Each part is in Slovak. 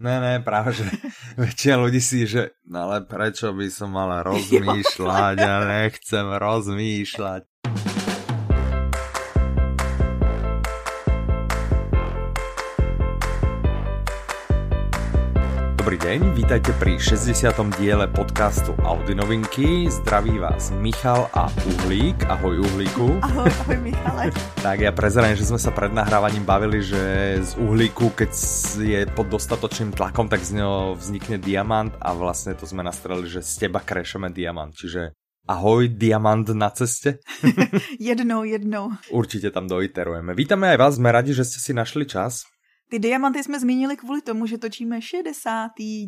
Ne, práve, že väčšina ľudí si, že no ale prečo by som mal rozmýšľať, ja nechcem rozmýšľať. Dobrý deň, vítajte pri 60. diele podcastu Audinovinky. Zdraví vás Michal a Uhlík. Ahoj Uhlíku. Ahoj Michale. Tak ja prezerám, že sme sa pred nahrávaním bavili, že z Uhlíku, keď je pod dostatočným tlakom, tak z neho vznikne diamant a vlastne to sme nastrelili, že z teba krešeme diamant. Čiže ahoj diamant na ceste. jednou. Určite tam doiterujeme. Vítame aj vás, sme radi, že ste si našli čas. Ty diamanty jsme zmínili kvůli tomu, že točíme 60.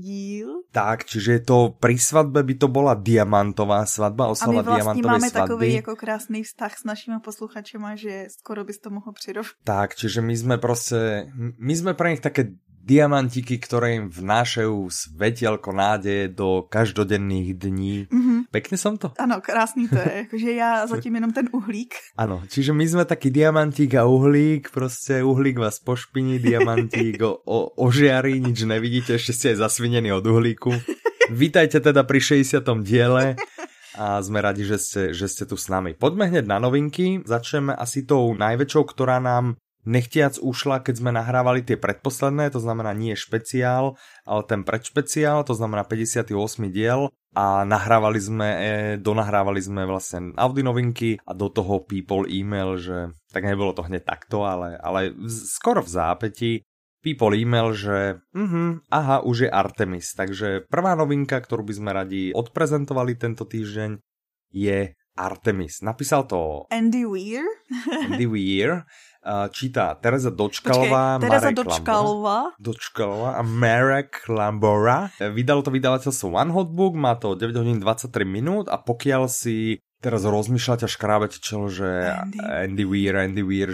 díl. Tak, čiže to pri svatbě by to byla diamantová svatba, oslava diamantové svatby. A my vlastně máme svatby. Takový jako krásný vztah s našimi posluchačema, že skoro bys to mohl přirovnat. Tak, čiže my jsme pro nich také diamantiky, ktoré im vnášajú svetielko nádeje do každodenných dní. Mm-hmm. Pekne som to? Áno, krásny to je, akože ja zatím jenom ten uhlík. Áno, čiže my sme taký diamantík a uhlík, proste uhlík vás pošpiní, diamantík ožiarí, nič nevidíte, ešte ste aj zasvinení od uhlíku. Vítajte teda pri 60. diele a sme radi, že ste tu s nami. Poďme hneď na novinky, začneme asi tou najväčšou, ktorá nám nechtiac ušla, keď sme nahrávali tie predposledné, to znamená nie špeciál, ale ten predšpeciál, to znamená 58. diel a donahrávali sme vlastne Audi novinky a do toho People e-mail, že tak nebolo to hneď takto, ale skoro v zápäti People e-mail, že aha, už je Artemis, takže prvá novinka, ktorú by sme radi odprezentovali tento týždeň je Artemis. Napísal to Andy Weir. Číta Tereza Dočkalová, Dočkalová a Marek Lambora. Vydalo to vydavateľstvo One Hot Book, má to 9 hodín 23 minút a pokiaľ si teraz rozmýšľať a škrábať čelo, že Andy Weir,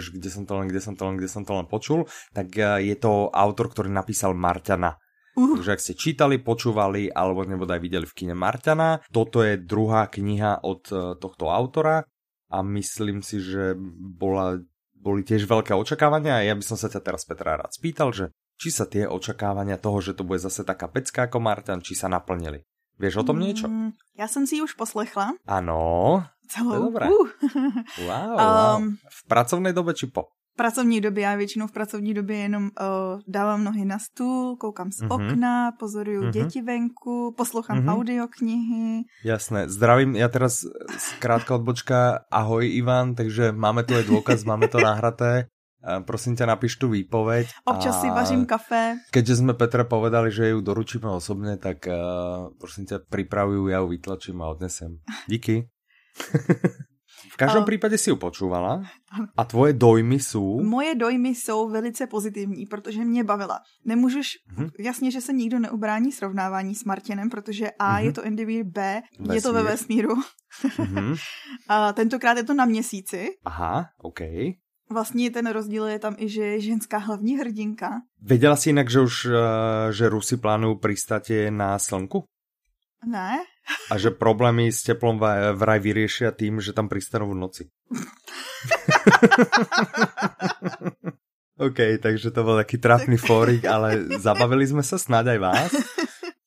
kde som to len počul, tak je to autor, ktorý napísal Martiana. Takže ak ste čítali, počúvali alebo nebodaj videli v kine Martiana, toto je druhá kniha od tohto autora a myslím si, že boli tiež veľké očakávania a ja by som sa ťa teraz, Petra, rád spýtal, že či sa tie očakávania toho, že to bude zase taká pecka ako Martian, či sa naplnili. Vieš o tom niečo? Ja som si už poslechla. Áno. Celou. Wow. V pracovnej dobe či po? V pracovní době, já většinou v pracovní době jenom dávám nohy na stůl, koukám z okna, pozoruju děti venku, poslouchám audioknihy. Jasné, zdravím, já teraz krátká odbočka, ahoj Ivan, takže máme tu aj dôkaz, máme to nahraté. Prosím ťa, napíš tú výpoveď. Občas si vařím kafe. Keďže sme Petre povedali, že ju doručíme osobne, tak prosím ťa, pripravujú, ja ju vytlačím a odnesem. Díky. V každém případě si ju počúvala a tvoje dojmy jsou... Moje dojmy jsou velice pozitivní, protože mě bavila. Jasně, že se nikdo neubrání srovnávání s Martinem, protože A je to Andy, B je to ve vesmíru. A tentokrát je to na měsíci. Aha, OK. Vlastně ten rozdíl je tam i, že je ženská hlavní hrdinka. Věděla jsi jinak, že už že Rusy plánují pristátie na slnku? Ne. A že problémy s teplom vraj vyriešia tým, že tam pristanú v noci. OK, takže to bol taký trápny fórik, ale zabavili sme sa snáď aj vás.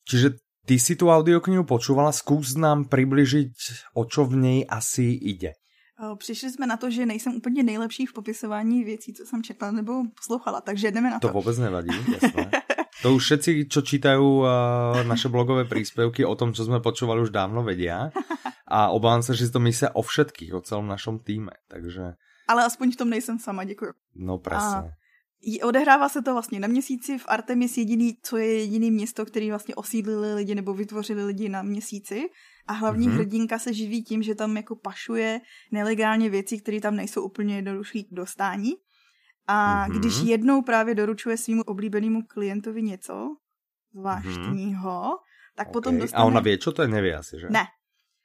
Čiže ty si tú audioknihu počúvala, skús nám približiť, o čo v nej asi ide. Přišli jsme na to, že nejsem úplně nejlepší v popisování věcí, co jsem četla nebo poslouchala, takže jdeme na to. To vůbec nevadí, jasné. To už všetci, čo čítajú naše blogové príspevky o tom, čo sme počúvali, už dávno vedia. A obávam sa, že si to myslia o všetkých, o celom našom týme. Takže... Ale aspoň v tom nejsem sama, děkuju. No presne. Odehrává se to vlastně na měsíci. V Artemis je jediné město, které vlastně osídlili lidi nebo vytvořili lidi na měsíci. A hlavní hrdinka se živí tím, že tam jako pašuje nelegálně věci, které tam nejsou úplně jednoduchý k dostání. A když jednou právě doručuje svýmu oblíbenému klientovi něco zvláštního, tak okay. Potom dostane... A ona ví, čo to je, neví asi, že? Ne.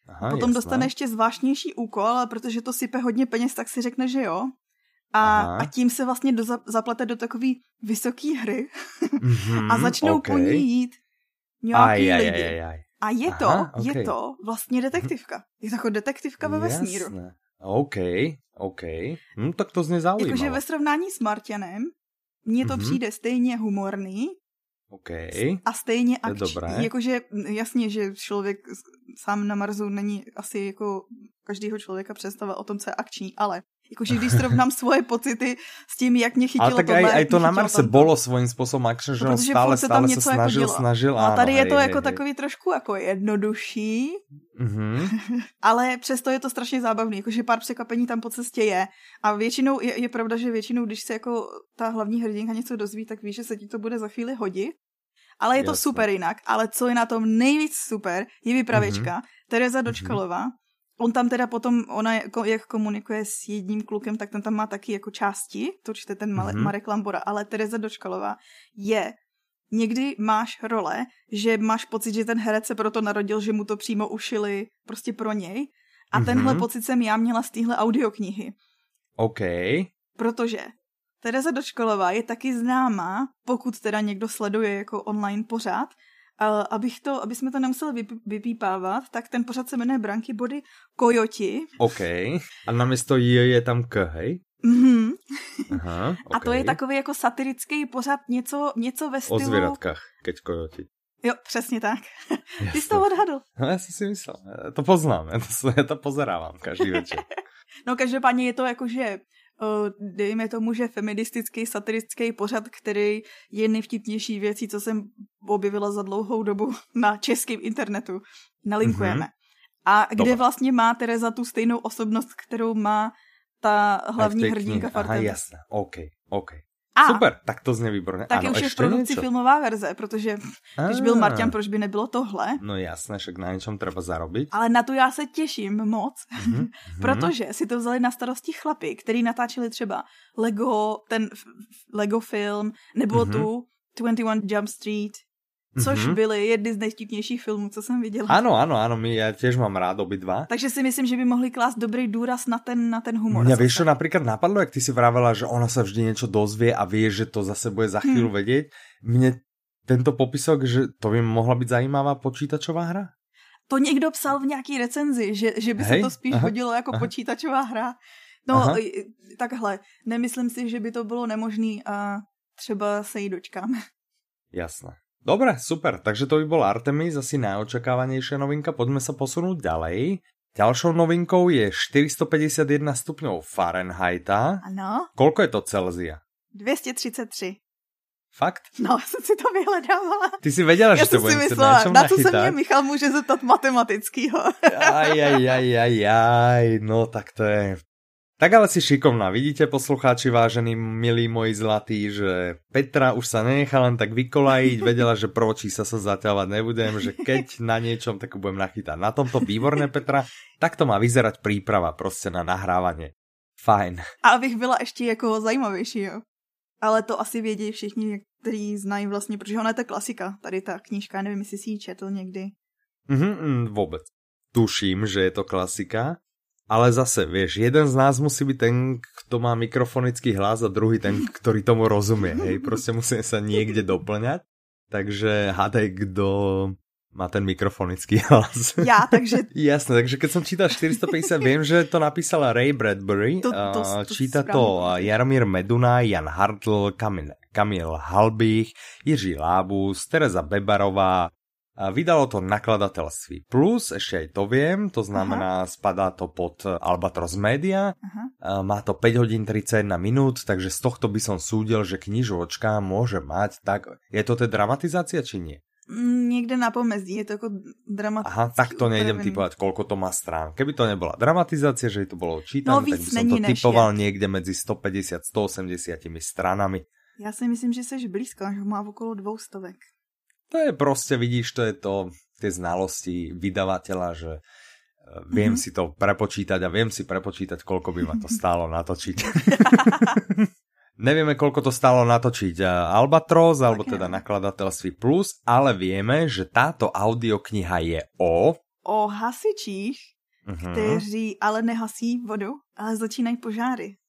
Aha, potom jasná. Dostane ještě zvláštnější úkol, protože to sype hodně peněz, tak si řekne, že jo. A tím se vlastně zaplete do takový vysoký hry a začnou po ní jít nějaký lidi. A je to vlastně detektivka. Je to jako detektivka ve vesmíru. Jasné. OK. No tak to zně zaujímavé. Jakože ve srovnání s Martianem mně to přijde stejně humorný, Okay. A stejně akční, jakože jasně, že člověk sám na Marsu není asi jako každýho člověka představa o tom, co je akční, ale jakože když srovnám svoje pocity s tím, jak mě chytilo tohle. Ale tak aj to na Marse bylo svým způsobem akční, že on stále se snažil. A tady je to jako takový trošku jako jednodušší, ale přesto je to strašně zábavný, jakože pár překvapení tam po cestě je. A většinou, je pravda, že většinou, když se jako ta hlavní hrdinka něco dozví, tak víš, že se ti to bude za chvíli hodit. Ale je to super jinak. Ale co je na tom nejvíc super, je vypravěčka Tereza Dočkalová. On tam teda potom, ona jak komunikuje s jedním klukem, tak ten tam má taky jako části, to čte ten Marek Lambora, ale Tereza Dočkalová je, někdy máš role, že máš pocit, že ten herec se proto narodil, že mu to přímo ušili prostě pro něj a tenhle pocit jsem já měla z téhle audioknihy. OK. Protože Tereza Dočkalová je taky známá, pokud teda někdo sleduje jako online pořád, aby jsme to nemuseli vypípávat, tak ten pořad se jmenuje Branky Body Kojoti. OK. A namísto je tam K, hej? Mhm. Aha, okay. A to je takový jako satirický pořad, něco ve stylu... O zvěratkách, keď kojoti. Jo, přesně tak. Jasne. Ty jsi to odhadl. No, já jsem si myslel. Já to poznám. Já to pozerávám každý večer. No, každopádně je to jakože... dejme tomu, že feministický, satirický pořad, který je nejvtipnější věcí, co jsem objevila za dlouhou dobu na českém internetu. Nalinkujeme. A kde vlastně má Tereza tu stejnou osobnost, kterou má ta hlavní hrdinka Fartem. Aha, jasné. OK. A super, tak to zní výborně. Tak ano, už je v produkci filmová verze, protože když byl Martian, proč by nebylo tohle? No jasné, však na něčem třeba zarobit. Ale na to já se těším moc, protože si to vzali na starosti chlapi, který natáčeli třeba Lego film, nebo tu 21 Jump Street, což byly jedny z nejvtipnějších filmů, co jsem viděla. Ano, já těž mám rád obidva. Takže si myslím, že by mohli klást dobrý důraz na ten humor. Mňa vieš, čo napríklad napadlo, jak ty si vravela, že ona sa vždy niečo dozvie a vie, že to zase bude za chvíľu vedieť. Mne tento popisok, že to by mohla byť zajímavá počítačová hra? To někdo psal v nějaký recenzi, že by se to spíš hodilo jako počítačová hra. No, takhle, nemyslím si, že by to bylo nemožný a třeba se jí dočkáme. Jasné. Dobre, super, takže to by bol Artemis, asi najočakávanejšia novinka, poďme sa posunúť ďalej. Ďalšou novinkou je 451 stupňov Fahrenheita. Ano. Koľko je to Celzia? 233. Fakt? No, som si to vyhledávala. Ty si vedela, že to budem chcem na čom nachytať? Na to sa mne Michal môže zeptat matematickýho. No tak to je... Tak ale si šikovná, vidíte, poslucháči vážení, milí moji zlatí, že Petra už sa nenechala len tak vykolajiť, vedela, že pročísla sa zaťahovať nebudem, že keď na niečom, tak budem nachytať. Na tomto výborné, Petra, tak to má vyzerať príprava proste na nahrávanie. Fajn. A abych byla ešte jako zajímavější, jo. Ale to asi vědí všichni, kteří znají vlastne, protože ona je ta klasika, tady ta knížka, nevím, jestli si ji četl někdy. Vôbec. Tuším, že je to klasika. Ale zase, vieš, jeden z nás musí byť ten, kto má mikrofonický hlas a druhý ten, ktorý tomu rozumie. Hej, proste musíme sa niekde doplňať. Takže hádej, kto má ten mikrofonický hlas. Ja, takže... Jasné, takže keď som čítal 450, viem, že to napísala Ray Bradbury. To číta to Jaromír Meduna, Jan Hartl, Kamil Halbich, Jiří Lábus, Tereza Bebarová. A vydalo to nakladateľství Plus, ešte aj to viem, to znamená, spadá to pod Albatros Media, má to 5 hodín 31 minút, takže z tohto by som súdil, že knižočka môže mať, tak je to teda dramatizácia, či nie? Niekde na pomezí, je to ako dramatizácia. Aha, tak to nejdem typovať, koľko to má strán. Keby to nebola dramatizácia, že to bolo čítané, no, tak by som to typoval niekde medzi 150-180 stranami. Ja si myslím, že seš blízko, že má okolo 200. To je proste, vidíš, to je to, tie znalosti vydavateľa, že viem si to prepočítať a viem si prepočítať, koľko by ma to stálo natočiť. Nevieme, koľko to stálo natočiť Albatros, alebo teda nakladateľství Plus, ale vieme, že táto audiokniha je o... O hasičích, kteří ale nehasí vodu, ale začínají požáry.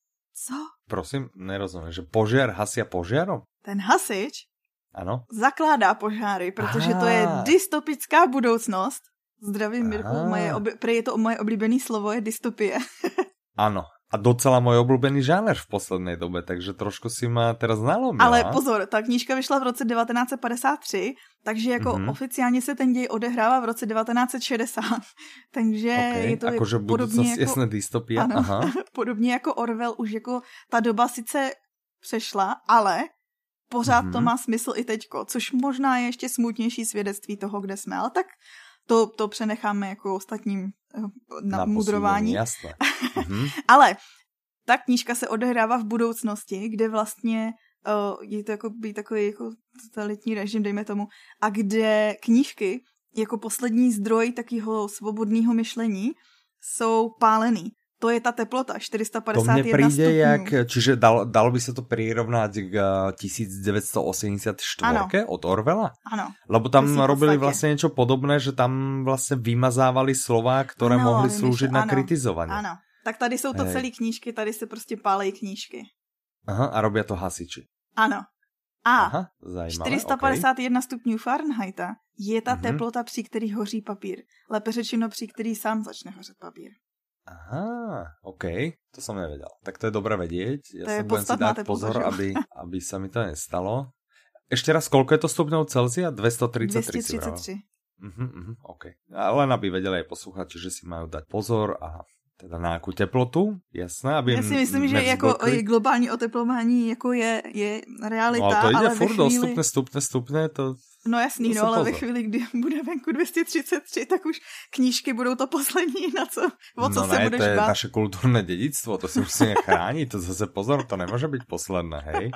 Co? Prosím, nerozumiem, že požiar hasia požiarom? Ten hasič? Ano. Zakládá požáry, protože to je dystopická budoucnost. Zdravím, Mirku, je to moje oblíbené slovo, je dystopie. Ano, A docela môj obľúbený žáner v poslednej dobe, takže trošku si ma teraz nalomila. Ale pozor, ta knížka vyšla v roce 1953, takže jako oficiálně se ten děj odehrává v roce 1960. Takže okay, je to jakože budoucnost jasné dystopie. Aha. Podobně jako Orwell, už jako ta doba sice přešla, ale pořád to má smysl i teďko, což možná je ještě smutnější svědectví toho, kde jsme, ale tak to přenecháme jako ostatním na mudrování. Jasné. Ale ta knížka se odehrává v budoucnosti, kde vlastně je to jako být takový jako totalitní režim, dejme tomu, a kde knížky jako poslední zdroj takého svobodného myšlení jsou pálený. To je ta teplota, 451 stupňů. To mne príde stupňů. Jak, čiže dalo by se to prirovnať k 1984 ano. od Orwella? Ano. Lebo tam robili vlastně něco podobné, že tam vlastně vymazávali slova, které mohly sloužit na kritizování. Ano, tak tady jsou to celé knížky, tady se prostě pálejí knížky. Aha, a robia to hasiči. Ano. A aha, zajímavé, 451 stupňů Fahrenheita je ta teplota, při který hoří papír. Lépe řečeno, při který sám začne hořet papír. Aha, OK, to som nevedel. Tak to je dobré vedieť. Ja sa budem si dať pozor, aby sa mi to nestalo. Ešte raz, koľko je to stupňov Celzia? 233. OK. Len aby vedeli aj posluchači, že si majú dať pozor a teda na akú teplotu, jasné. Aby ja si myslím, že jako globální oteplování jako je realita. No, to jde furt o stupne. To... No jasný, to ale ve chvíli, kdy bude venku 233, tak už knížky budou to poslední, o co se budeš bát. No to je naše kulturné dědictvo, to si musíme chránit, to zase pozor, to nemůže být posledné, hej.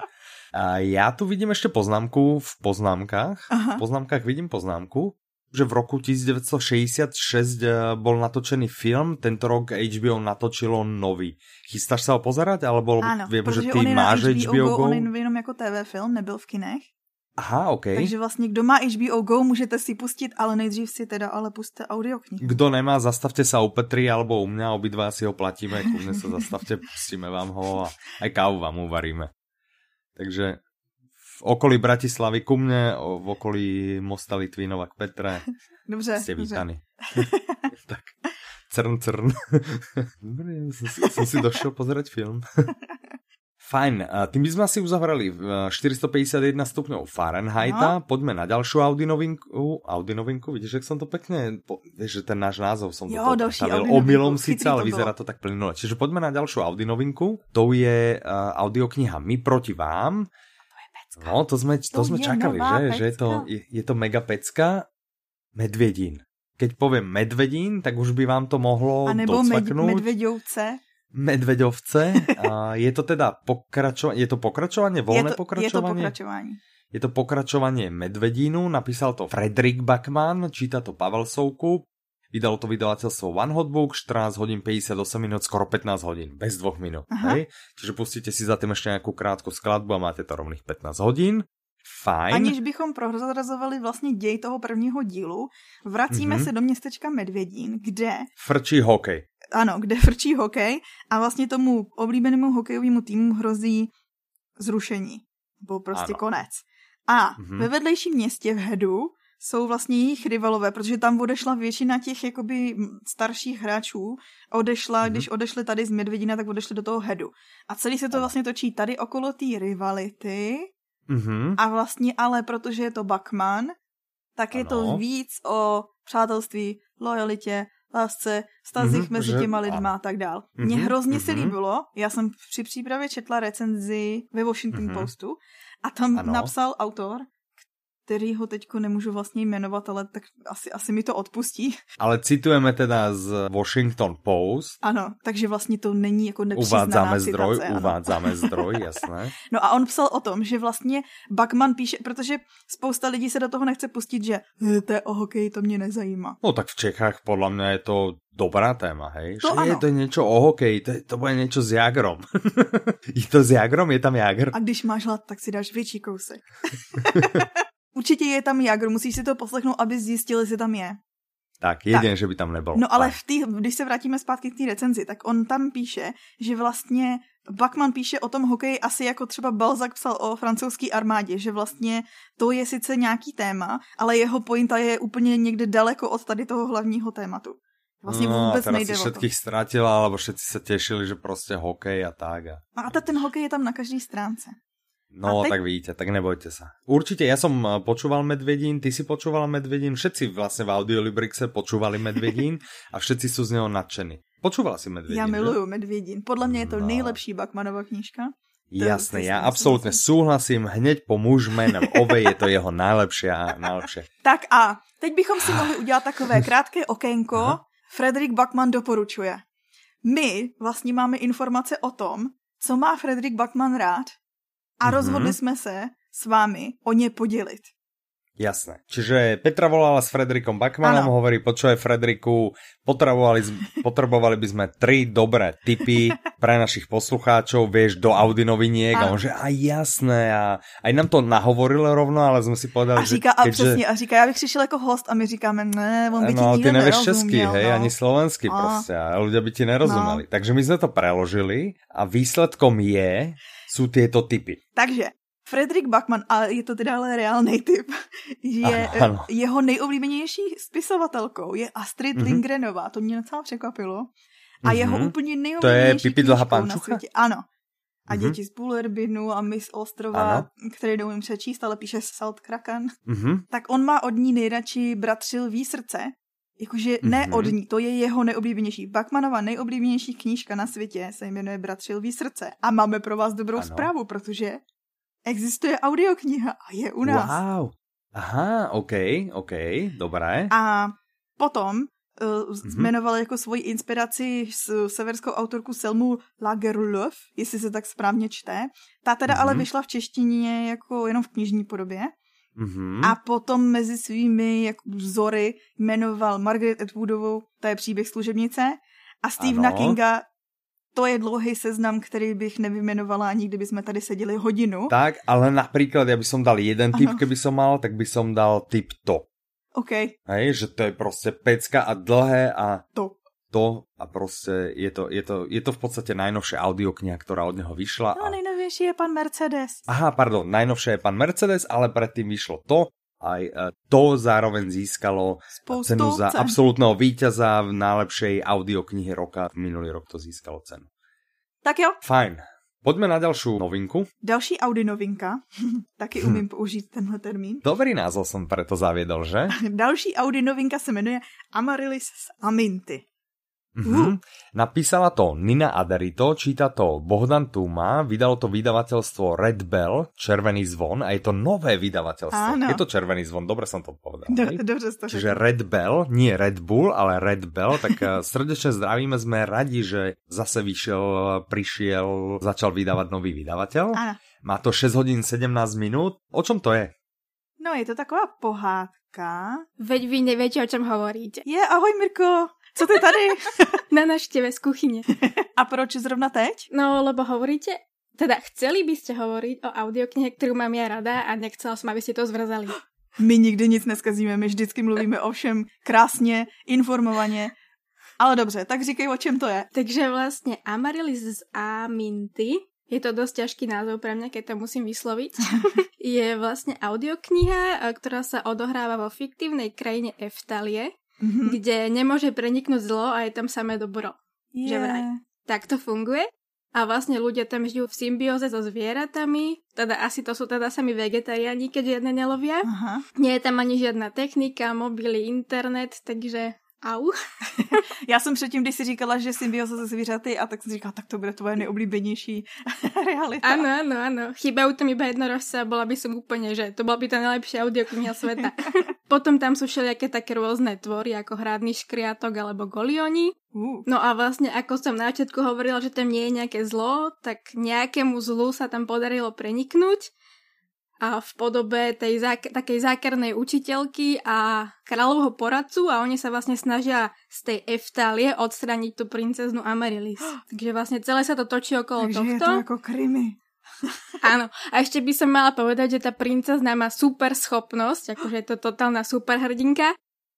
A já tu vidím ještě poznámku v poznámkách. Aha. V poznámkách vidím poznámku, že v roku 1966 bol natočený film, tento rok HBO natočilo nový. Chystáš sa ho pozerať? Alebo ano, viem, že ty máš HBO Go? On je jenom jako TV film, nebyl v kinech. Aha, OK. Takže vlastně, kdo má HBO Go, můžete si pustit, ale nejdřív si teda, puste audioknihu. Kdo nemá, zastavte sa u Petri, alebo u mňa, obidva si ho platíme, kľudne sa zastavte, pustíme vám ho a aj kávu vám uvaríme. Takže... v okolí Bratislavy ku mne, v okolí Mosta Litvínova k Petre. Dobře. Ste vítaní. Tak, crn. Dobre, som si došiel pozerať film. Fajn, tým by sme asi uzavreli 451 stupňov Fahrenheita. No. Poďme na ďalšiu Audi novinku, vidíš, jak som to pekne... Vieš, že ten náš názov som to postavil omylom síce, ale vyzerá to tak plynule. Čiže poďme na ďalšiu Audi novinku. To je audiokniha My proti vám. No, to sme čakali, že je to mega pecka. Medvedín. Keď poviem medvedín, tak už by vám to mohlo docvaknúť. A nebo medvedovce. A je to teda pokračovanie? Voľné pokračovanie? Je to pokračovanie medvedínu. Napísal to Fredrik Backman, číta to Pavel Soukup. Vydalo to vydavateľstvo One Hot Book, 14 hodín 58 minút, skoro 15 hodín, bez 2 minút. Hej? Čiže pustíte si za tým ešte nejakú krátku skladbu a máte to rovných 15 hodín. Fajn. Aniž bychom prozrazovali vlastně děj toho prvního dílu, vracíme se do městečka Medvedín, kde... frčí hokej. Ano, kde frčí hokej a vlastně tomu oblíbenému hokejovému týmu hrozí zrušení. Bo prostě ano. Konec. A ve vedlejším městě v Hedu jsou vlastně jejich rivalové, protože tam odešla většina těch jakoby starších hráčů. Když odešli tady z Medvedina, tak odešli do toho Hedu. A celý se to vlastně točí tady okolo té rivality. A vlastně ale, protože je to Backman, tak je to víc o přátelství, lojalitě, lásce, vztazích mezi těma lidma a tak dál. Mně hrozně se líbilo, já jsem při přípravě četla recenzi ve Washington Postu a tam napsal autor, který ho teďko nemůžu vlastně jmenovat, ale tak asi mi to odpustí. Ale citujeme teda z Washington Post. Ano, takže vlastně to není jako nepřiznaná uvádzame zdroj, jasné. No a on psal o tom, že vlastně Backman píše, protože spousta lidí se do toho nechce pustit, že to je o hokeji, to mě nezajímá. No tak v Čechách podle mě je to dobrá téma, hej? To ano. Je to něco o hokeji, to bude něco s jágrom. Je to s jágrom, je tam jágr. A když máš hlad, tak si dáš větší kousek. Určitě je tam jágr, musíš si to poslechnout, aby zjistil, jestli tam je. Tak, jedině, že by tam nebylo. No ale když se vrátíme zpátky k té recenzi, tak on tam píše, že vlastně Backman píše o tom hokeji asi jako třeba Balzac psal o francouzské armádě, že vlastně to je sice nějaký téma, ale jeho pointa je úplně někde daleko od tady toho hlavního tématu. Vlastne vôbec nejde o to. Si všetkých stratila, alebo všetci sa tešili, že proste hokej a tak. No a ten hokej je tam na každej stránce. No, tak vidíte, tak nebojte sa. Určite, ja som počúval Medvedín, ty si počúvala Medvedín, všetci vlastne v Audiolibrixe počúvali Medvedín a všetci sú z neho nadšení. Počúvala si Medvedín? Ja miluju Medvedín. Podľa mňa je to nejlepší Backmanova knižka. Jasné, ja absolútne súhlasím. Hneď po mužme na Ove je to jeho najlepšie. Tak a teď bychom si mohli udělat takové krátké okénko. Fredrik Backman doporučuje. My vlastně máme informace o tom, co má Fredrik Backman rád a rozhodli jsme se s vámi o ně podělit. Jasné. Čiže Petra volala s Fredrikom Backmanom, hovorí, počuje Fredriku, potrebovali by sme 3 dobré tipy pre našich poslucháčov, vieš, do Audinoviník. A on že, a jasné, a aj nám to nahovorilo rovno, ale sme si povedali, že... A říká, ja bych přišiel ako host a my říkáme, ne, on by ti nikdo nerozumiel. No, ty nevieš česky, hej, ani slovensky proste, a ľudia by ti nerozumeli. Takže my sme to preložili a výsledkom sú tieto tipy. Takže... Fredrik Backman, ale je to teda ale reálnej typ, jeho nejoblíbenější spisovatelkou je Astrid Lindgrenová, to mě docela překvapilo. A jeho úplně nejoblíbenější knížkou na světě. Ano. A Děti z Bullerbinu a Miss Ostrova, které neumím přečíst, ale píše Salt Krakan. Tak on má od ní nejradši Bratři Lví Srdce. Jakože ne od ní, to je jeho nejoblíbenější. Backmanova nejoblíbenější knížka na světě se jmenuje Bratři Lví Srdce. A máme pro vás dobrou zprávu, protože existuje audiokniha a je u nás. Wow. Aha, ok, dobré. A potom zmenoval jako svoji inspiraci severskou autorku Selmu Lagerlöf, jestli se tak správně čte. Ta teda ale vyšla v češtině jako jenom v knižní podobě. A potom mezi svými jako vzory jmenoval Margaret Atwoodovou, to je Příběh služebnice, a Stevena Kinga. To je dlouhý seznam, který bych nevymenovala, ani kdyby jsme tady seděli hodinu. Tak, ale například, já bych som dal jeden tip, keby som mal, tak by som dal tip to. OK. Hej, že to je prostě pecka a dlhé a to a prostě je to v podstatě najnovšia audiokniha, která od něho vyšla. No, nejnovější je Pan Mercedes. Aha, pardon, najnovšie je Pan Mercedes, ale predtým vyšlo to. Aj to zároveň získalo cenu za absolútneho víťaza v najlepšej audioknihe roka. Minulý rok to získalo cenu. Tak jo. Fajn. Poďme na ďalšiu novinku. Další Audi novinka. Taky umím použít tenhle termín. Dobrý názov som preto zaviedol, že? Další Audi novinka se jmenuje Amaryllis z Aminty. Napísala to Nina Adarito, číta to Bohdan Tuma, vydalo to vydavateľstvo Red Bell, Červený zvon, a je to nové vydavateľstvo. Áno. Je to Červený zvon, dobre som to povedal. Dobre to. Čiže Red Bell, nie Red Bull, ale Red Bell, tak srdečne zdravíme, sme radi, že zase začal vydávať nový vydavateľ. Áno. Má to 6 hodín 17 minút. O čom to je? No je to taková pohádka. Veď vy neviete, o čom hovoríte. Ahoj Mirko. Co ty tady? Na návšteve z kuchyne. A proč zrovna teď? No, lebo hovoríte, teda chceli by ste hovoriť o audioknihe, ktorú mám ja rada a nechcela som, aby ste to zvrzali. My nikdy nic neskazíme, my vždycky mluvíme o všem krásne, informovane. Ale dobře, tak říkej, o čem to je. Takže vlastne Amaryllis z Aminty, je to dosť ťažký názov pre mňa, keď to musím vysloviť, je vlastne audiokniha, ktorá sa odohráva vo fiktívnej krajine Eftalie, kde nemôže preniknúť zlo a je tam samé dobro. Že vraj. Tak to funguje. A vlastne ľudia tam žijú v symbióze so zvieratami. Teda asi to sú teda sami vegetariáni, keď žiadne nelovia. Aha. Nie je tam ani žiadna technika, mobily, internet, takže... Au. Já jsem předtím, když si říkala, že symbioza se zvířaty, a tak jsem říkala, tak to bude tvoje neoblíbenější realita. Ano. Chybajú tam iba jednorožce a bola by som úplne, že to bola by tá najlepšia audiokniha sveta. Potom tam sú všelijaké také rôzne tvory, ako hrádny škriatok alebo golioni. No a vlastne, ako som na začiatku hovorila, že tam nie je nejaké zlo, tak nejakému zlu sa tam podarilo preniknúť. A v podobe tej takej zákernej učiteľky a kráľovho poradcu a oni sa vlastne snažia z tej Eftálie odstraniť tú princeznu Amaryllis. Takže vlastne celé sa to točí okolo tohto. Takže je to ako krimi. Áno. A ešte by som mala povedať, že tá princezna má super schopnosť, akože je to totálna superhrdinka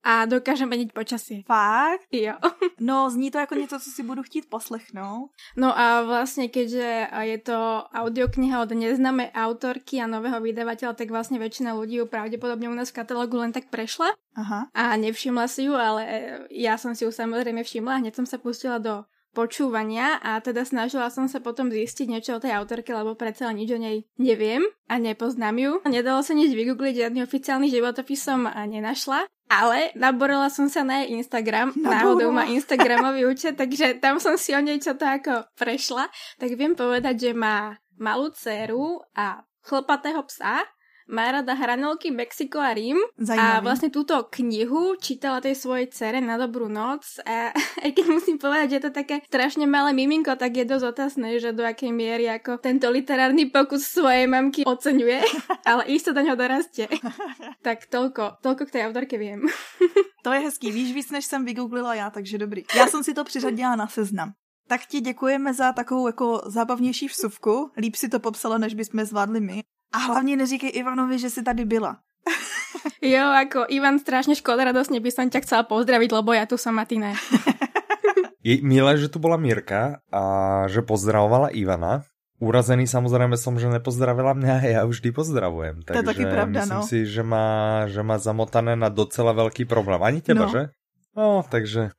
a dokáže meniť počasie. Fakt? Jo. No, zní to ako niečo, co si budu chtít poslechnout. No a vlastne, keďže je to audiokniha od neznámej autorky a nového vydavateľa, tak vlastne väčšina ľudí ju pravdepodobne u nás v katalógu len tak prešla. Aha. A nevšimla si ju, ale ja som si ju samozrejme všimla a hneď som sa pustila do počúvania a teda snažila som sa potom zistiť niečo o tej autorke, lebo predsa nič o nej neviem a nepoznám ju. Nedalo sa nič vygoogliť, žiadny oficiálny životopis som nenašla, ale naborila som sa na jej Instagram, náhodou má Instagramový účet, takže tam som si o nej čo to ako prešla, tak viem povedať, že má malú dceru a chlpatého psa. Má rada hranolky, Mexiko a Rím. Zajímavý. A vlastne túto knihu čítala tej svojej dcere na dobrú noc a aj keď musím povedať, že je to také strašne malé miminko, tak je dosť otázne, že do akej miery ako tento literárny pokus svojej mamky oceňuje, ale isto do ňoho dorastie. Tak toľko k tej autorke viem. To je hezký, víš víc, než jsem vygooglila já, takže dobrý. Já jsem si to přiřadila na seznam. Tak ti děkujeme za takovou jako zábavnější vsuvku. Líp si to popsala, než bychom zvládli my. A hlavně neříkej Ivanovi, že jsi tady byla. Jo, jako Ivan, strašně škoda, radostně by som ťa chcela pozdravit, lebo já tu som a ty ne. Je milé, že tu bola Mirka a že pozdravovala Ivana. Urazený samozrejme som, že nepozdravila mňa a ja vždy pozdravujem. To je taky pravda, myslím no. Myslím si, že má zamotané na docela veľký problém. Ani teba, no. Že? No, takže...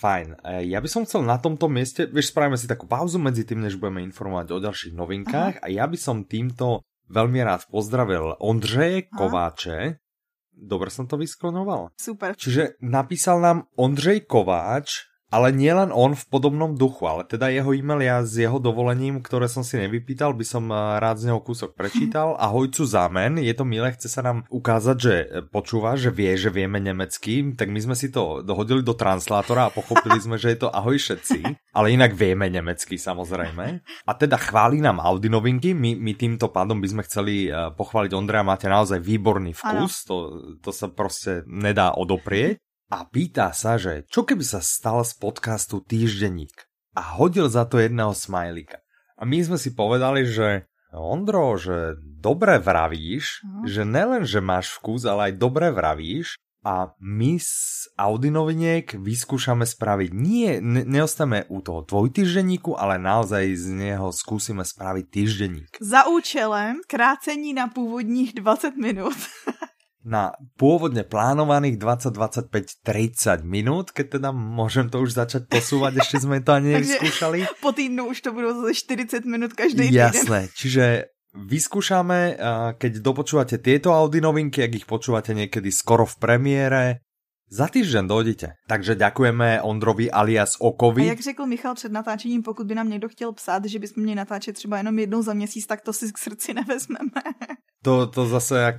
Fajn, ja by som chcel na tomto mieste, vieš, spravíme si takú pauzu medzi tým, než budeme informovať o ďalších novinkách. Aha. A ja by som týmto veľmi rád pozdravil Ondřeje Kováče. Dobre som to vysklonoval. Super. Čiže napísal nám Ondřej Kováč, ale nielen on v podobnom duchu, ale teda jeho e-mail ja s jeho dovolením, ktoré som si nevypýtal, by som rád z neho kúsok prečítal. Ahojcu zámen, je to milé, chce sa nám ukázať, že počúva, že vie, že vieme nemecky, tak my sme si to dohodili do translátora a pochopili sme, že je to ahoj všetci, ale inak vieme nemecky samozrejme. A teda chváli nám Audi novinky, my týmto pádom by sme chceli pochváliť Ondreja, máte naozaj výborný vkus, to sa proste nedá odoprieť. A pýta sa, že čo keby sa stal z podcastu týždenník a hodil za to jedného smajlika. A my sme si povedali, že Ondro, že dobre vravíš, že nelen, že máš vkus, ale aj dobre vravíš a my z Audinovinek vyskúšame spraviť, nie, neostaneme u toho dvojtýždenníku, ale naozaj z neho skúsime spraviť týždenník. Za účelem krácení na pôvodných 20 minút. Na pôvodne plánovaných 20, 25, 30 minút, keď teda môžem to už začať posúvať, ešte sme to ani neskúšali. Po týdnu už to budú 40 minút každý týden. Jasné, čiže vyskúšame, keď dopočúvate tieto Audi novinky, ak ich počúvate niekedy skoro v premiére, za týždeň dojdete. Takže ďakujeme Ondrovi alias Okovi. A jak řekl Michal před natáčením, pokud by nám někdo chtěl psát, že bychom měli natáčet třeba jenom jednou za měsíc, tak to si k srdci nevezmeme. To zase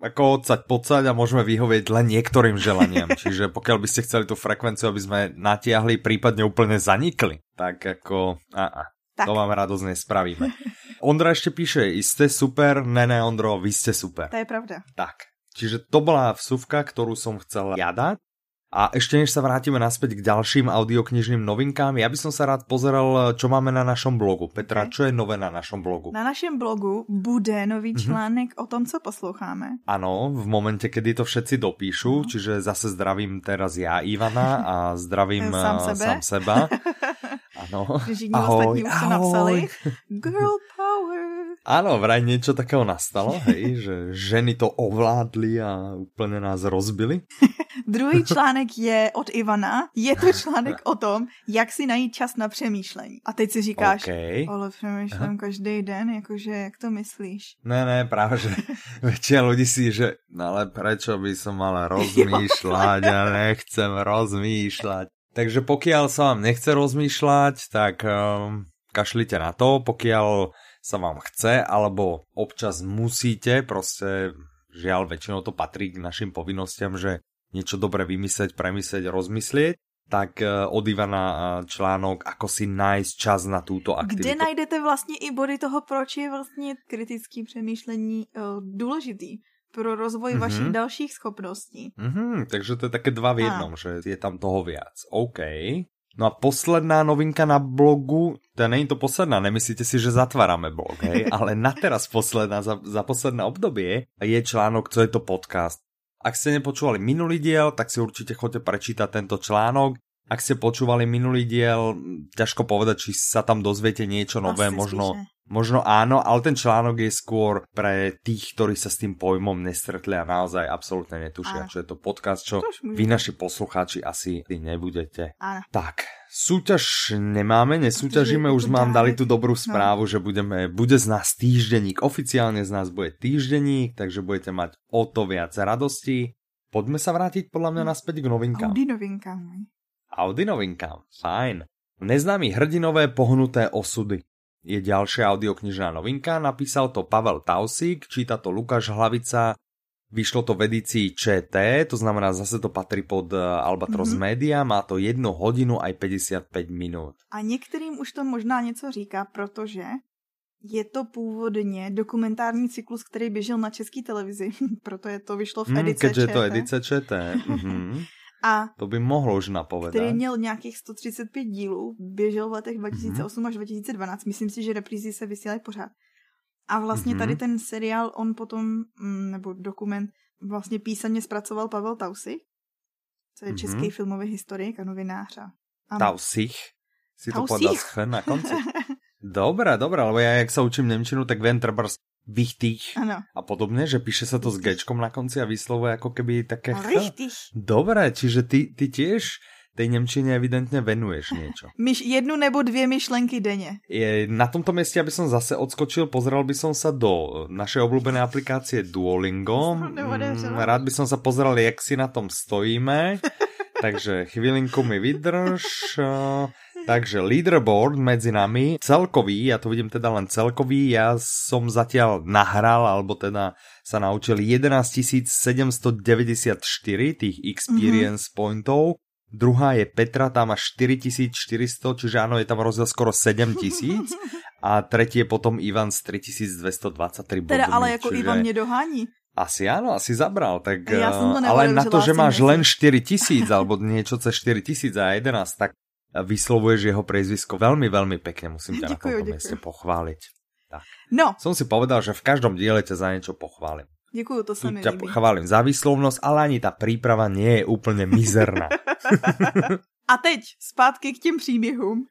ako odsať a môžeme vyhovieť len niektorým želaniam. Čiže pokiaľ by ste chceli tú frekvenciu, aby sme natiahli, prípadne úplne zanikli, tak ako... Tak. To vám radosť nespravíme. Ondra ešte píše, ste super, ne Ondro, vy ste super. To je pravda. Tak, čiže to bola vsuvka, ktorú som chcel dať. A ešte než sa vrátime naspäť k ďalším audioknižným novinkám, ja by som sa rád pozeral, čo máme na našom blogu. Petra, okay. Čo je nové na našom blogu? Na našem blogu bude nový článek o tom, co posloucháme. Áno, v momente, kedy to všetci dopíšu, čiže zase zdravím teraz ja Ivana a zdravím sám seba. Áno. Ahoj, už napsali. Girl power. Áno, vraj niečo takého nastalo, hej, že ženy to ovládli a úplne nás rozbili. Druhý článek je od Ivana. Je to článek o tom, jak si najít čas na přemýšlení. A teď si říkáš, ale přemýšlím každý den, jakože, jak to myslíš? Ne, práve, že väčšina ľudí si, že ale prečo by som mala rozmýšľať? Ja nechcem rozmýšľať. Takže pokiaľ sa vám nechce rozmýšľať, tak kašlite na to. Pokiaľ sa vám chce, alebo občas musíte, proste žiaľ, väčšinou to patrí k našim povinnostiam, že niečo dobre vymyslieť, premyslieť, rozmyslieť, tak od Ivana článok, ako si nájsť čas na túto aktivitu. Kde najdete vlastne i body toho, proč je vlastne kritické přemýšlení důležitý pro rozvoj vašich dalších schopností. Takže to je také dva v jednom, že je tam toho viac. OK. No a posledná novinka na blogu, to není to posledná, nemyslíte si, že zatvárame blog, hej? Ale na teraz posledná, za posledné obdobie je článok, co je to podcast. Ak ste nepočúvali minulý diel, tak si určite choďte prečítať tento článok. Ak ste počúvali minulý diel, ťažko povedať, či sa tam dozviete niečo nové, možno áno, ale ten článok je skôr pre tých, ktorí sa s tým pojmom nestretli a naozaj absolútne netušia, čo je to podcast, čo vy naši poslucháči asi nebudete. Áno. Tak, súťaž nemáme, nesúťažíme, už vám dali tú dobrú správu, že bude z nás týždenník, oficiálne z nás bude týždenník, takže budete mať o to viac radosti. Poďme sa vrátiť podľa mňa naspäť k novinkám. Audi novinkám, fajn. Neznámy hrdinové pohnuté osudy je ďalšia audioknižná novinka, napísal to Pavel Taussig, číta to Lukáš Hlavica, vyšlo to v edícii ČT, to znamená zase to patrí pod Albatros Media, má to 1 hodinu aj 55 minut. A některým už to možná něco říká, protože je to původně dokumentární cyklus, který běžel na České televizi, proto je to vyšlo v edice ČT. Keďže je to edice ČT, a to by mohlo už napovedať. Který měl nějakých 135 dílů, běžel v letech 2008 až 2012. Myslím si, že reprízy se vysílají pořád. A vlastně tady ten seriál on potom, nebo dokument, vlastně písemně zpracoval Pavel Taussig, co je český filmový historik a novinář. Taussig? Si to podal schren na konci? Dobré, lebo ja, jak sa učím nemčinu, tak viem trbrs wichtig a podobne, že píše sa to s Gčkom na konci a vyslovuje ako keby také richtig. Dobré, čiže ty tiež tej nemčine evidentne venuješ niečo. Jednu nebo dvě myšlenky denne. Na tomto mieste, aby som zase odskočil, pozeral by som sa do našej obľúbenej aplikácie Duolingo. Rád by som sa pozeral, jak si na tom stojíme. Takže chvílinku mi vydrž. Takže leaderboard medzi nami, celkový, ja to vidím teda len celkový, ja som zatiaľ nahral, alebo teda sa naučil 11 794 tých experience pointov, druhá je Petra, tam má 4400, čiže áno, je tam rozdiel skoro 7000 a tretí je potom Ivan s 3223 bodmi. Teda ale ako čiže... Ivan nedohání. Asi áno, asi zabral, tak, ja ale na to, že máš len 4000 alebo niečo cez 4000 a 11, tak vyslovuješ jeho priezvisko veľmi, veľmi pekne, musím ťa na tomto mieste pochváliť. Tak. No. Som si povedal, že v každom diele ťa za niečo pochválim. Ďakujem, to sa mi líbí. Chválim za výslovnosť, ale ani tá príprava nie je úplne mizerná. A teď zpátky k tým príběhům.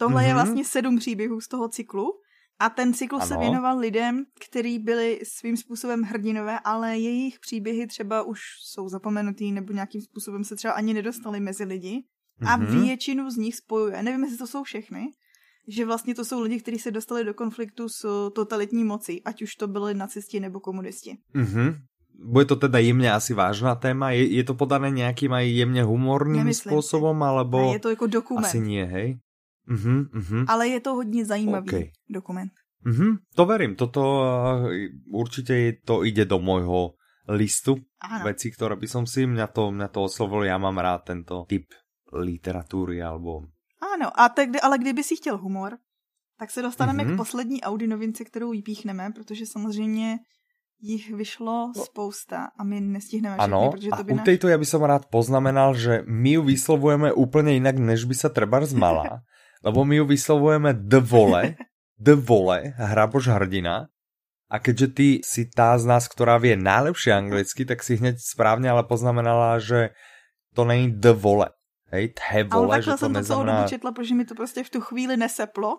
Tohle je vlastne 7 příběhů z toho cyklu a ten cyklus se věnoval lidem, kteří byli svým způsobem hrdinové, ale jejich příběhy třeba už jsou zapomenutý nebo nějakým způsobem se třeba ani nedostali mezi lidi. A většinu z nich spojuje, nevím, jestli to jsou všechny, že vlastně to jsou lidi, kteří se dostali do konfliktu s totalitní mocí, ať už to byli nacisti nebo komunisti. Bude to teda jemne asi vážná téma? Je to podané nejakým aj jemne humorným spôsobom? Alebo... A je to jako dokument. Asi nie, hej? Ale je to hodně zajímavý dokument. To verím, toto určite to ide do môjho listu. Veci, ktoré by som si, mňa to oslovil, ja mám rád tento typ literatury alebo... Áno, a ale kdyby si chtěl humor, tak se dostaneme k poslední Audi novince, kterou vypíchneme, protože samozřejmě jich vyšlo spousta a my nestihneme všechny, protože to by... Áno, a u tejto ja by som rád poznamenal, že my ju vyslovujeme úplne inak, než by sa trebárs mala, lebo my ju vyslovujeme dvole, hraboš hrdina. A keďže ty si tá z nás, ktorá vie najlepšie anglicky, tak si hneď správne ale poznamenala, že to není dvole. Hej, ale takhle jsem to celou dobu četla, protože mi to prostě v tu chvíli neseplo.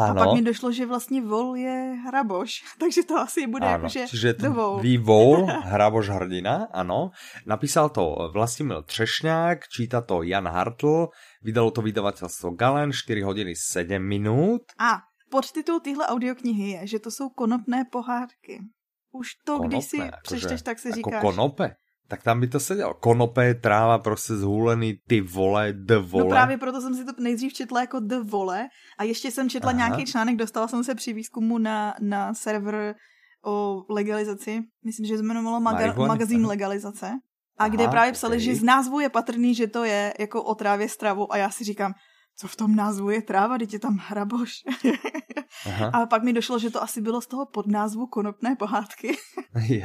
Ano. A pak mi došlo, že vlastně vol je hraboš, takže to asi bude jakože dovol. Vývol, hraboš hrdina, ano. Napísal to Vlastimil Třešňák, číta to Jan Hartl, vydalo to vydavatelstvo Galen, 4 hodiny 7 minut. A podtitul téhle audioknihy je, že to jsou konopné pohádky. Už to, konopné, když si přečteš, tak si říkáš... Jako konope. Tak tam by to sedělo. Konopé, tráva, prostě zhůlený, ty vole, dvole. No právě proto jsem si to nejdřív četla jako dvole a ještě jsem četla nějaký článek, dostala jsem se při výzkumu na server o legalizaci, myslím, že jmenovalo magazín legalizace, a kde právě psali, že z názvu je patrný, že to je jako o trávě s travou a já si říkám, co v tom názvu je tráva, teď je tam hraboš. A pak mi došlo, že to asi bylo z toho podnázvu konopné pohádky.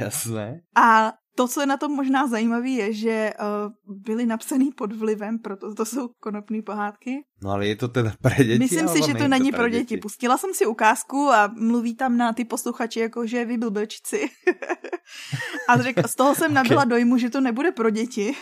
Jasné. A To, co je na tom možná zajímavé, je, že byly napsaný pod vlivem, proto to jsou konopné pohádky. No ale je to teda pro děti? Myslím si, že to není pro děti. Pustila jsem si ukázku a mluví tam na ty posluchači, jako že vy blbečci. A z toho jsem nabyla dojmu, že to nebude pro děti.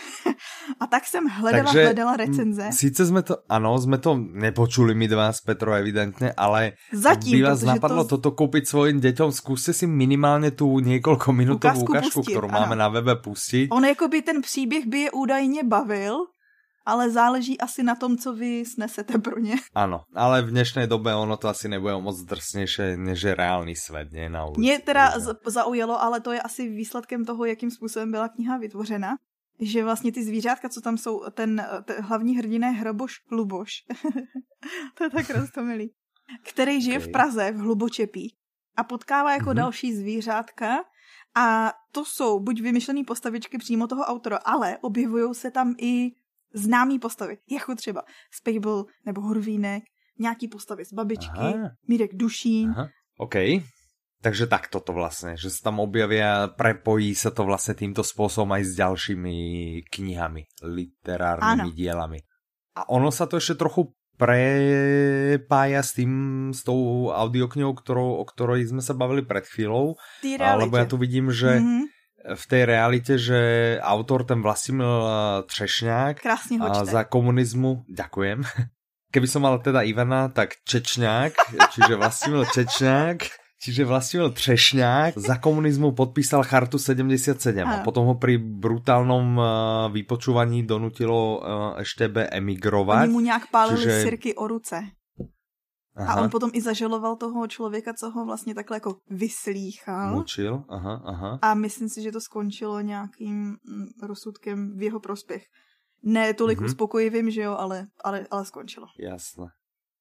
A tak jsem hledala recenze. Sice jsme to, ano, jsme to nepočuli my dva s Petrou evidentně, ale zatím, by vás napadlo toto koupit svojim děťom, zkuste si minimálně tu několiko minutovou ukázku, kterou máme na webe, pustit. On jako by ten příběh by je údajně bavil, ale záleží asi na tom, co vy snesete pro ně. Ano, ale v dnešnej době ono to asi nebude moc drsnější, než je reálný svět, ne, na ulici. Mě teda zaujalo, ale to je asi výsledkem toho, jakým způsobem byla kniha vytvořena, že vlastně ty zvířátka, co tam jsou, ten hlavní hrdiné Hroboš Hluboš, to je tak roztomilý, který žije v Praze, v Hlubočepí a potkává jako další zvířátka. A to jsou buď vymyšlené postavičky přímo toho autora, ale objevují se tam i známý postavy, jako třeba Spejbl nebo Hurvínek, nějaký postavy z Babičky, aha, Mírek Dušín. Aha. OK, takže tak toto vlastně, že se tam objeví a prepojí se to vlastně týmto způsobem aj s dalšími knihami, literárními dielami. A ono se to ještě trochu prepája s tou audioknihou, o ktorej sme sa bavili pred chvíľou, lebo ja tu vidím, že v tej realite, že autor, ten Vlastimil Třešňák, za komunizmu, ďakujem, keby som mal teda Ivana, tak Čečňák, čiže Vlastimil Třešňák za komunizmu podpísal chartu 77 a potom ho pri brutálnom vypočúvaní donutilo Eštebe emigrovať. Oni mu nějak pálili sirky o ruce. Aha. A on potom i zažaloval toho člověka, co ho vlastně takhle jako vyslýchal. Mučil, aha. A myslím si, že to skončilo nějakým rozsudkem v jeho prospěch. Ne tolik uspokojivým, že jo, ale skončilo. Jasné.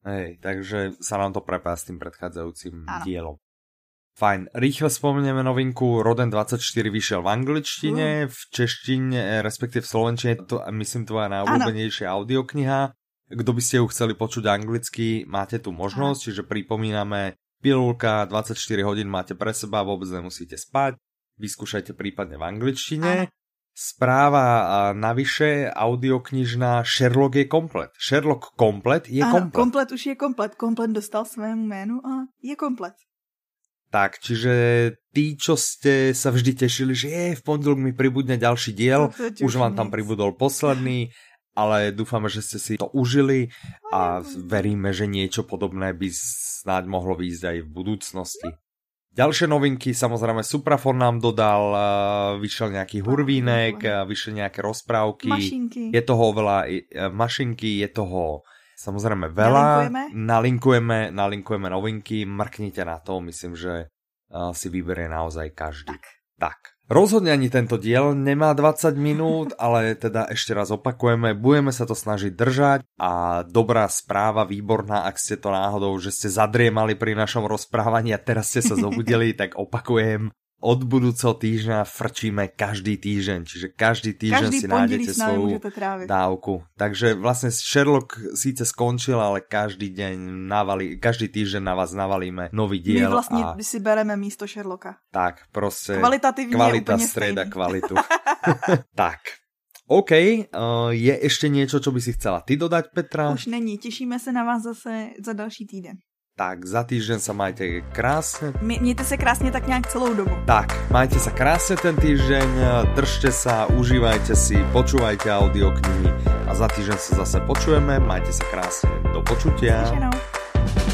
Hej, takže sa nám to prepája s tým predchádzajúcim dielom. Fajn, rýchle spomenieme novinku, Roden 24 vyšiel v angličtine, v češtine, respektive v slovenčine, to myslím tvoja najobľúbenejšia audiokniha. Kto by ste ju chceli počuť anglicky, máte tu možnosť, čiže pripomíname, pilulka, 24 hodín máte pre seba, vôbec nemusíte spať, vyskúšajte prípadne v angličtine. Správa navyše audioknižná, Sherlock je komplet. Sherlock komplet je komplet. Komplet už je komplet. Komplet dostal svému jménu a je komplet. Tak, čiže tí, čo ste sa vždy tešili, že v pondelok mi pribudne ďalší diel, už vám tam pribudol posledný, ale dúfame, že ste si to užili a veríme, že niečo podobné by snáď mohlo výjsť aj v budúcnosti. Ďalšie novinky, samozrejme Suprafon nám dodal, vyšiel nejaký Hurvínek, vyšli nejaké rozprávky. Mašinky. Je toho veľa, mašinky, je toho samozrejme veľa. Nalinkujeme novinky, mrknite na to, myslím, že si vyberie naozaj každý. Tak. Rozhodne ani tento diel nemá 20 minút, ale teda ešte raz opakujeme, budeme sa to snažiť držať a dobrá správa, výborná, ak ste to náhodou, že ste zadriemali pri našom rozprávaní a teraz ste sa zobudili, tak opakujem, od budúceho týždňa frčíme každý týždeň, čiže každý týždeň si nájdete svoju dávku. Takže vlastne Sherlock síce skončil, ale každý týždeň na vás navalíme nový diel. My vlastne si bereme místo Sherlocka. Tak, proste kvalita strieda kvalitu. Tak. OK, je ešte niečo, čo by si chcela ty dodať, Petra? Už není, tešíme sa na vás zase za další týden. Tak, za týždeň sa majte krásne. Mějte sa krásne tak nejak celou dobu. Tak, majte sa krásne ten týždeň, držte sa, užívajte si, počúvajte audioknihy a za týždeň sa zase počujeme, majte sa krásne, do počutia. Slyšenou.